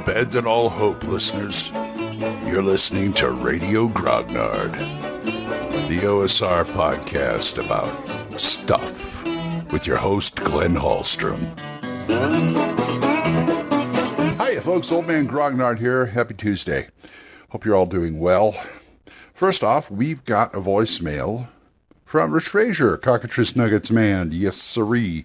upends and all hope, listeners. You're listening to Radio Grognard, the OSR podcast about stuff, with your host, Glenn Hallstrom. Hiya, folks. Old Man Grognard here. Happy Tuesday. Hope you're all doing well. First off, we've got a voicemail from Rich Frazier, Cockatrice Nuggets man. Yes, siree.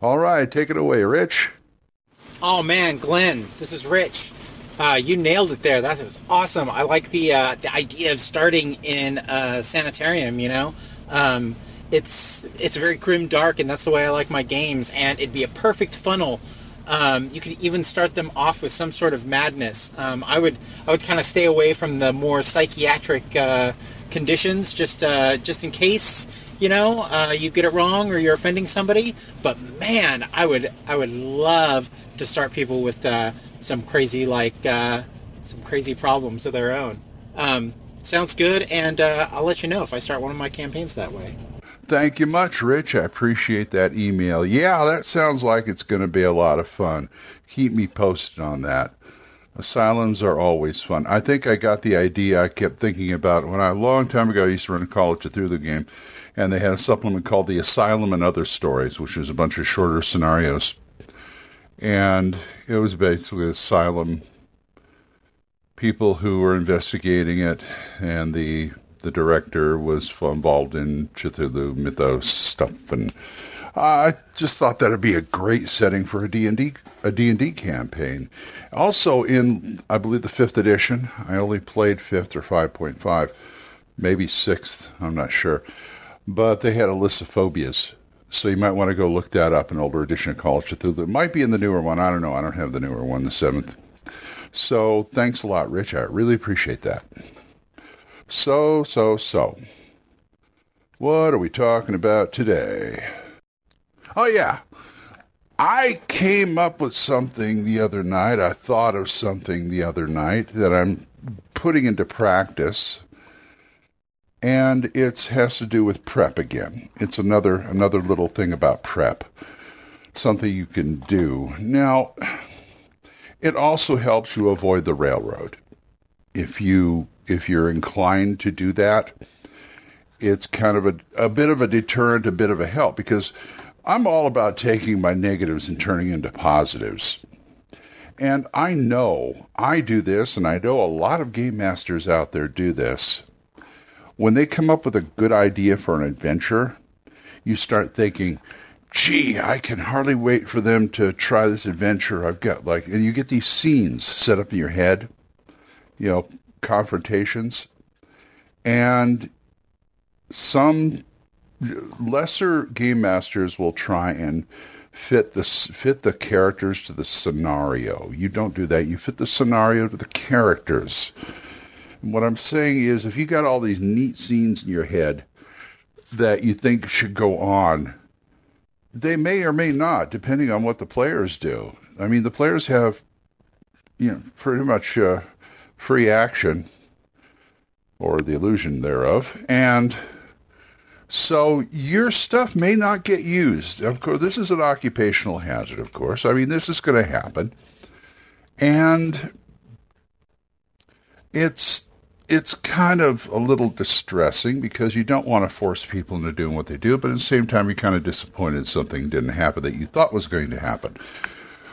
All right, take it away, Rich. Oh, man, Glenn, this is Rich. You nailed it there. That was awesome. I like the idea of starting in a sanitarium, you know? It's very grim, dark, and that's the way I like my games, and it'd be a perfect funnel. You could even start them off with some sort of madness. I would kind of stay away from the more psychiatric conditions, just in case, you know, you get it wrong or you're offending somebody. But man, I would love to start people with some crazy problems of their own. Sounds good, and I'll let you know if I start one of my campaigns that way. Thank you much, Rich. I appreciate that email. Yeah, that sounds like it's going to be a lot of fun. Keep me posted on that. Asylums are always fun. I think I got the idea I kept thinking about when a long time ago I used to run a Call of Cthulhu game, and they had a supplement called The Asylum and Other Stories, which was a bunch of shorter scenarios. And it was basically asylum people who were investigating it, and the director was involved in Cthulhu Mythos stuff, and I just thought that would be a great setting for a D&D campaign. Also in, I believe, the 5th edition, I only played 5th or 5.5, maybe 6th, I'm not sure, but they had a list of phobias, so you might want to go look that up, an older edition of Call of Cthulhu. It might be in the newer one, I don't know, I don't have the newer one, the 7th. So thanks a lot, Rich, I really appreciate that. So, what are we talking about today? Oh, yeah. I came up with something the other night. I thought of something the other night that I'm putting into practice. And it has to do with prep again. It's another little thing about prep. Something you can do. Now, it also helps you avoid the railroad. If you're inclined to do that, it's kind of a bit of a deterrent, a bit of a help, because I'm all about taking my negatives and turning into positives. And I know I do this, and I know a lot of game masters out there do this. When they come up with a good idea for an adventure, you start thinking, gee, I can hardly wait for them to try this adventure I've got. And you get these scenes set up in your head, you know, confrontations, and some lesser game masters will try and fit the characters to the scenario. You don't do that. You fit the scenario to the characters. And what I'm saying is, if you got all these neat scenes in your head that you think should go on, they may or may not, depending on what the players do. I mean, the players have, you know, pretty much free action, or the illusion thereof, and so your stuff may not get used. Of course, this is an occupational hazard, of course. I mean, this is going to happen, and it's kind of a little distressing because you don't want to force people into doing what they do, but at the same time, you're kind of disappointed something didn't happen that you thought was going to happen.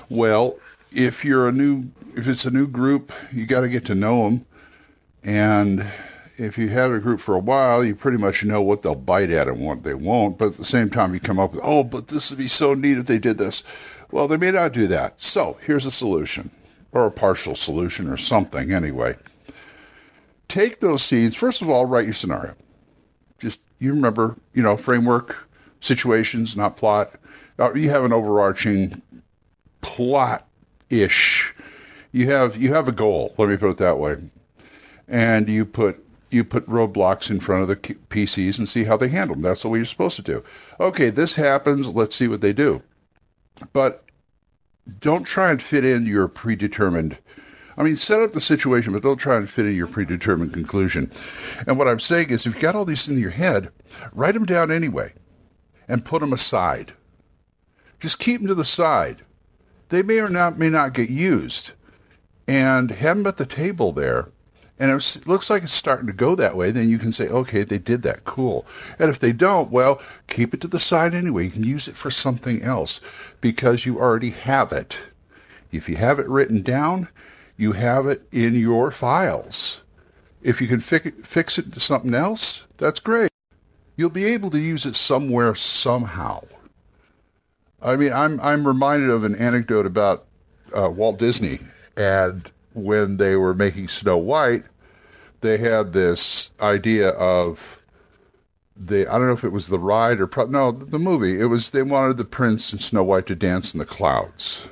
Well, if it's a new group, you got to get to know them. And if you have a group for a while, you pretty much know what they'll bite at and what they won't. But at the same time, you come up with, oh, but this would be so neat if they did this. Well, they may not do that. So here's a solution, or a partial solution, or something anyway. Take those scenes. First of all, write your scenario. Just, you remember, you know, framework, situations, not plot. You have an overarching plot-ish. You have a goal, let me put it that way. And you put roadblocks in front of the PCs and see how they handle them. That's what you're supposed to do. Okay, this happens. Let's see what they do. But don't try and fit in your predetermined... I mean, set up the situation, but don't try and fit in your predetermined conclusion. And what I'm saying is, if you've got all these in your head, write them down anyway and put them aside. Just keep them to the side. They may or may not get used. and have them at the table there. And it looks like it's starting to go that way. Then you can say, okay, they did that. Cool. And if they don't, well, keep it to the side anyway. You can use it for something else because you already have it. If you have it written down, you have it in your files. If you can fix it to something else, that's great. You'll be able to use it somewhere, somehow. I mean, I'm reminded of an anecdote about Walt Disney. And when they were making Snow White, they had this idea of I don't know if it was the ride or the movie. It was, they wanted the prince and Snow White to dance in the clouds.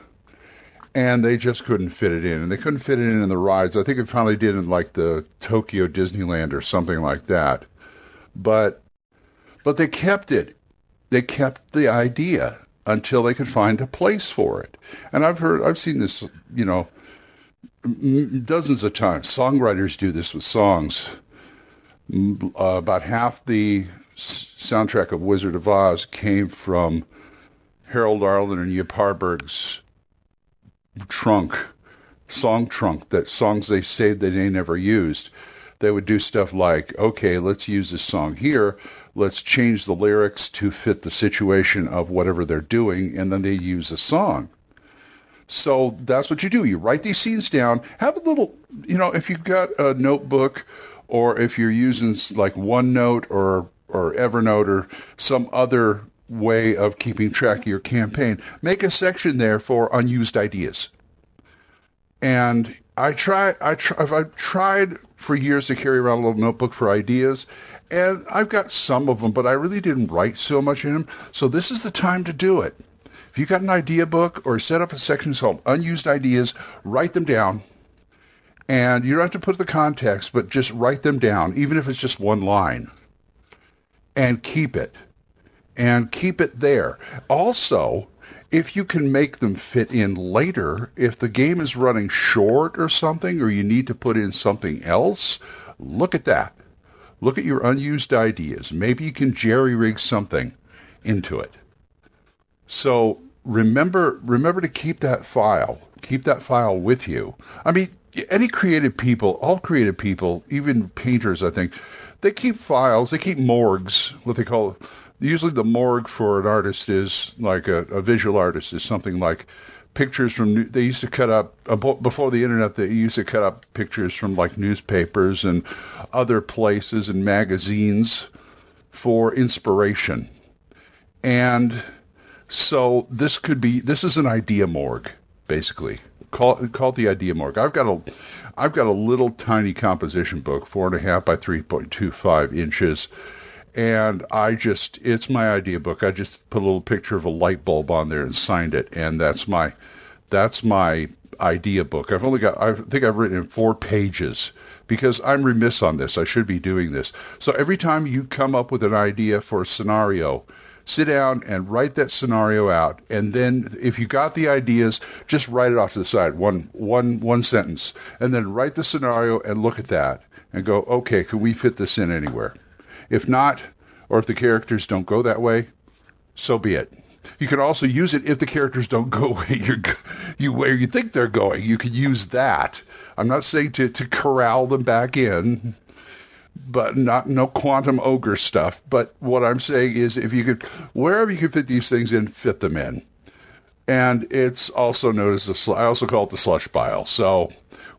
And they just couldn't fit it in. And they couldn't fit it in the rides. I think it finally did in like the Tokyo Disneyland or something like that. But they kept it. They kept the idea until they could find a place for it. And I've seen this, dozens of times. Songwriters do this with songs. About half the soundtrack of Wizard of Oz came from Harold Arlen and Yip Harburg's song trunk, that songs they saved that they never used. They would do stuff like, okay, let's use this song here. Let's change the lyrics to fit the situation of whatever they're doing. And then they use a song. So that's what you do. You write these scenes down. Have a little, if you've got a notebook or if you're using like OneNote or Evernote or some other way of keeping track of your campaign, make a section there for unused ideas. And I've tried for years to carry around a little notebook for ideas, and I've got some of them, but I really didn't write so much in them. So this is the time to do it. If you've got an idea book or set up a section called unused ideas, write them down. And you don't have to put the context, but just write them down, even if it's just one line. And keep it. And keep it there. Also, if you can make them fit in later, if the game is running short or something, or you need to put in something else, look at that. Look at your unused ideas. Maybe you can jerry-rig something into it. So remember to keep that file. Keep that file with you. I mean, all creative people, even painters, I think, they keep files. They keep morgues, what they call it. Usually the morgue for an artist is, like a visual artist, is something like pictures from, they used to cut up, before the internet, they used to cut up pictures from like newspapers and other places and magazines for inspiration. And so this is an idea morgue, basically. Call it the idea morgue. I've got a little tiny composition book, 4.5 by 3.25 inches. And it's my idea book. I just put a little picture of a light bulb on there and signed it. And that's my idea book. I think I've written 4 pages because I'm remiss on this. I should be doing this. So every time you come up with an idea for a scenario, sit down and write that scenario out. And then if you got the ideas, just write it off to the side, one sentence. And then write the scenario and look at that and go, okay, can we fit this in anywhere? If not, or if the characters don't go that way, so be it. You can also use it if the characters don't go where you think they're going. You can use that. I'm not saying to corral them back in, but no quantum ogre stuff. But what I'm saying is if you could, wherever you can fit these things in, fit them in. And it's also known as I also call it the slush pile. So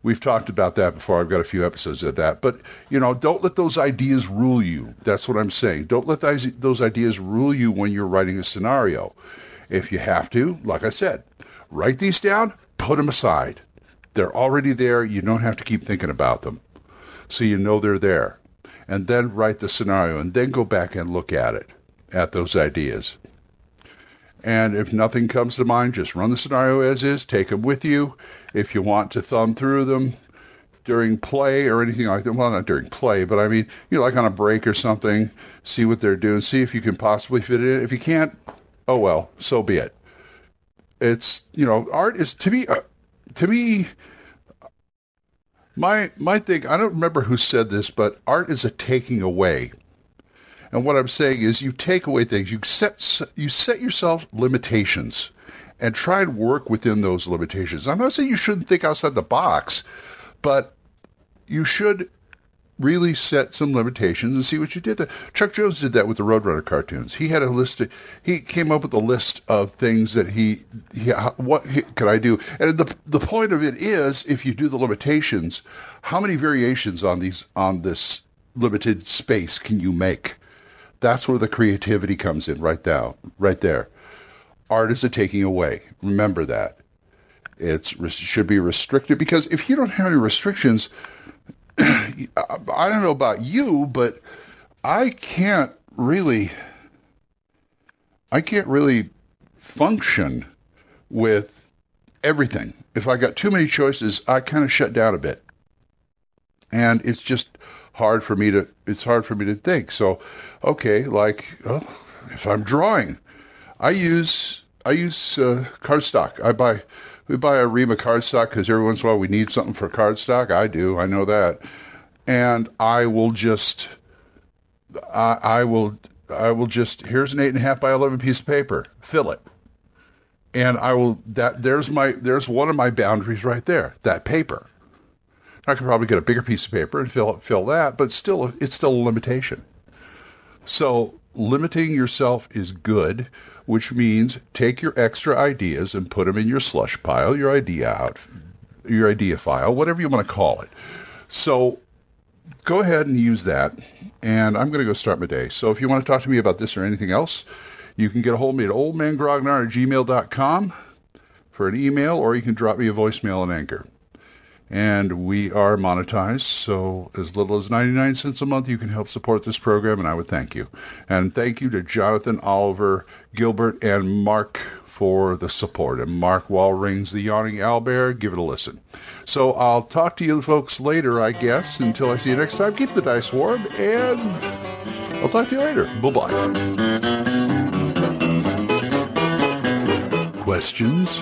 we've talked about that before. I've got a few episodes of that. But, don't let those ideas rule you. That's what I'm saying. Don't let those ideas rule you when you're writing a scenario. If you have to, like I said, write these down, put them aside. They're already there. You don't have to keep thinking about them. So you know they're there. And then write the scenario and then go back and look at it, at those ideas. And if nothing comes to mind, just run the scenario as is, take them with you. If you want to thumb through them during play or anything like that, well, not during play, but I mean, like on a break or something, see what they're doing, see if you can possibly fit it in. If you can't, oh well, so be it. It's, art is, to me, my thing, I don't remember who said this, but art is a taking away. And what I'm saying is you take away things. You set yourself limitations. and try and work within those limitations. I'm not saying you shouldn't think outside the box, but you should really set some limitations and see what you did there. Chuck Jones did that with the Roadrunner cartoons. He had a list. He came up with a list of things that what could I do? And the point of it is, if you do the limitations, how many variations on this limited space can you make? That's where the creativity comes in right there. Art is a taking away. Remember that. It should be restricted, because if you don't have any restrictions, I don't know about you, but I can't really function with everything. If I got too many choices, I kind of shut down a bit, and it's just hard for me to. It's hard for me to think. So, okay, if I'm drawing, I use cardstock. We buy a ream of cardstock because every once in a while we need something for cardstock. I do. I know that. And I will just, here's an 8.5 by 11 piece of paper, fill it. And there's one of my boundaries right there, that paper. I could probably get a bigger piece of paper and fill that, but still, it's still a limitation. So limiting yourself is good, which means take your extra ideas and put them in your slush pile, your idea file, whatever you want to call it. So go ahead and use that, and I'm going to go start my day. So if you want to talk to me about this or anything else, you can get a hold of me at oldmangrognard@gmail.com for an email, or you can drop me a voicemail on Anchor. And we are monetized, so as little as 99 cents a month, you can help support this program, and I would thank you. And thank you to Jonathan Oliver, Gilbert, and Mark for the support. And Mark Wallrings, the Yawning Owlbear, give it a listen. So I'll talk to you folks later, I guess. Until I see you next time, keep the dice warm, and I'll talk to you later. Bye-bye. Questions?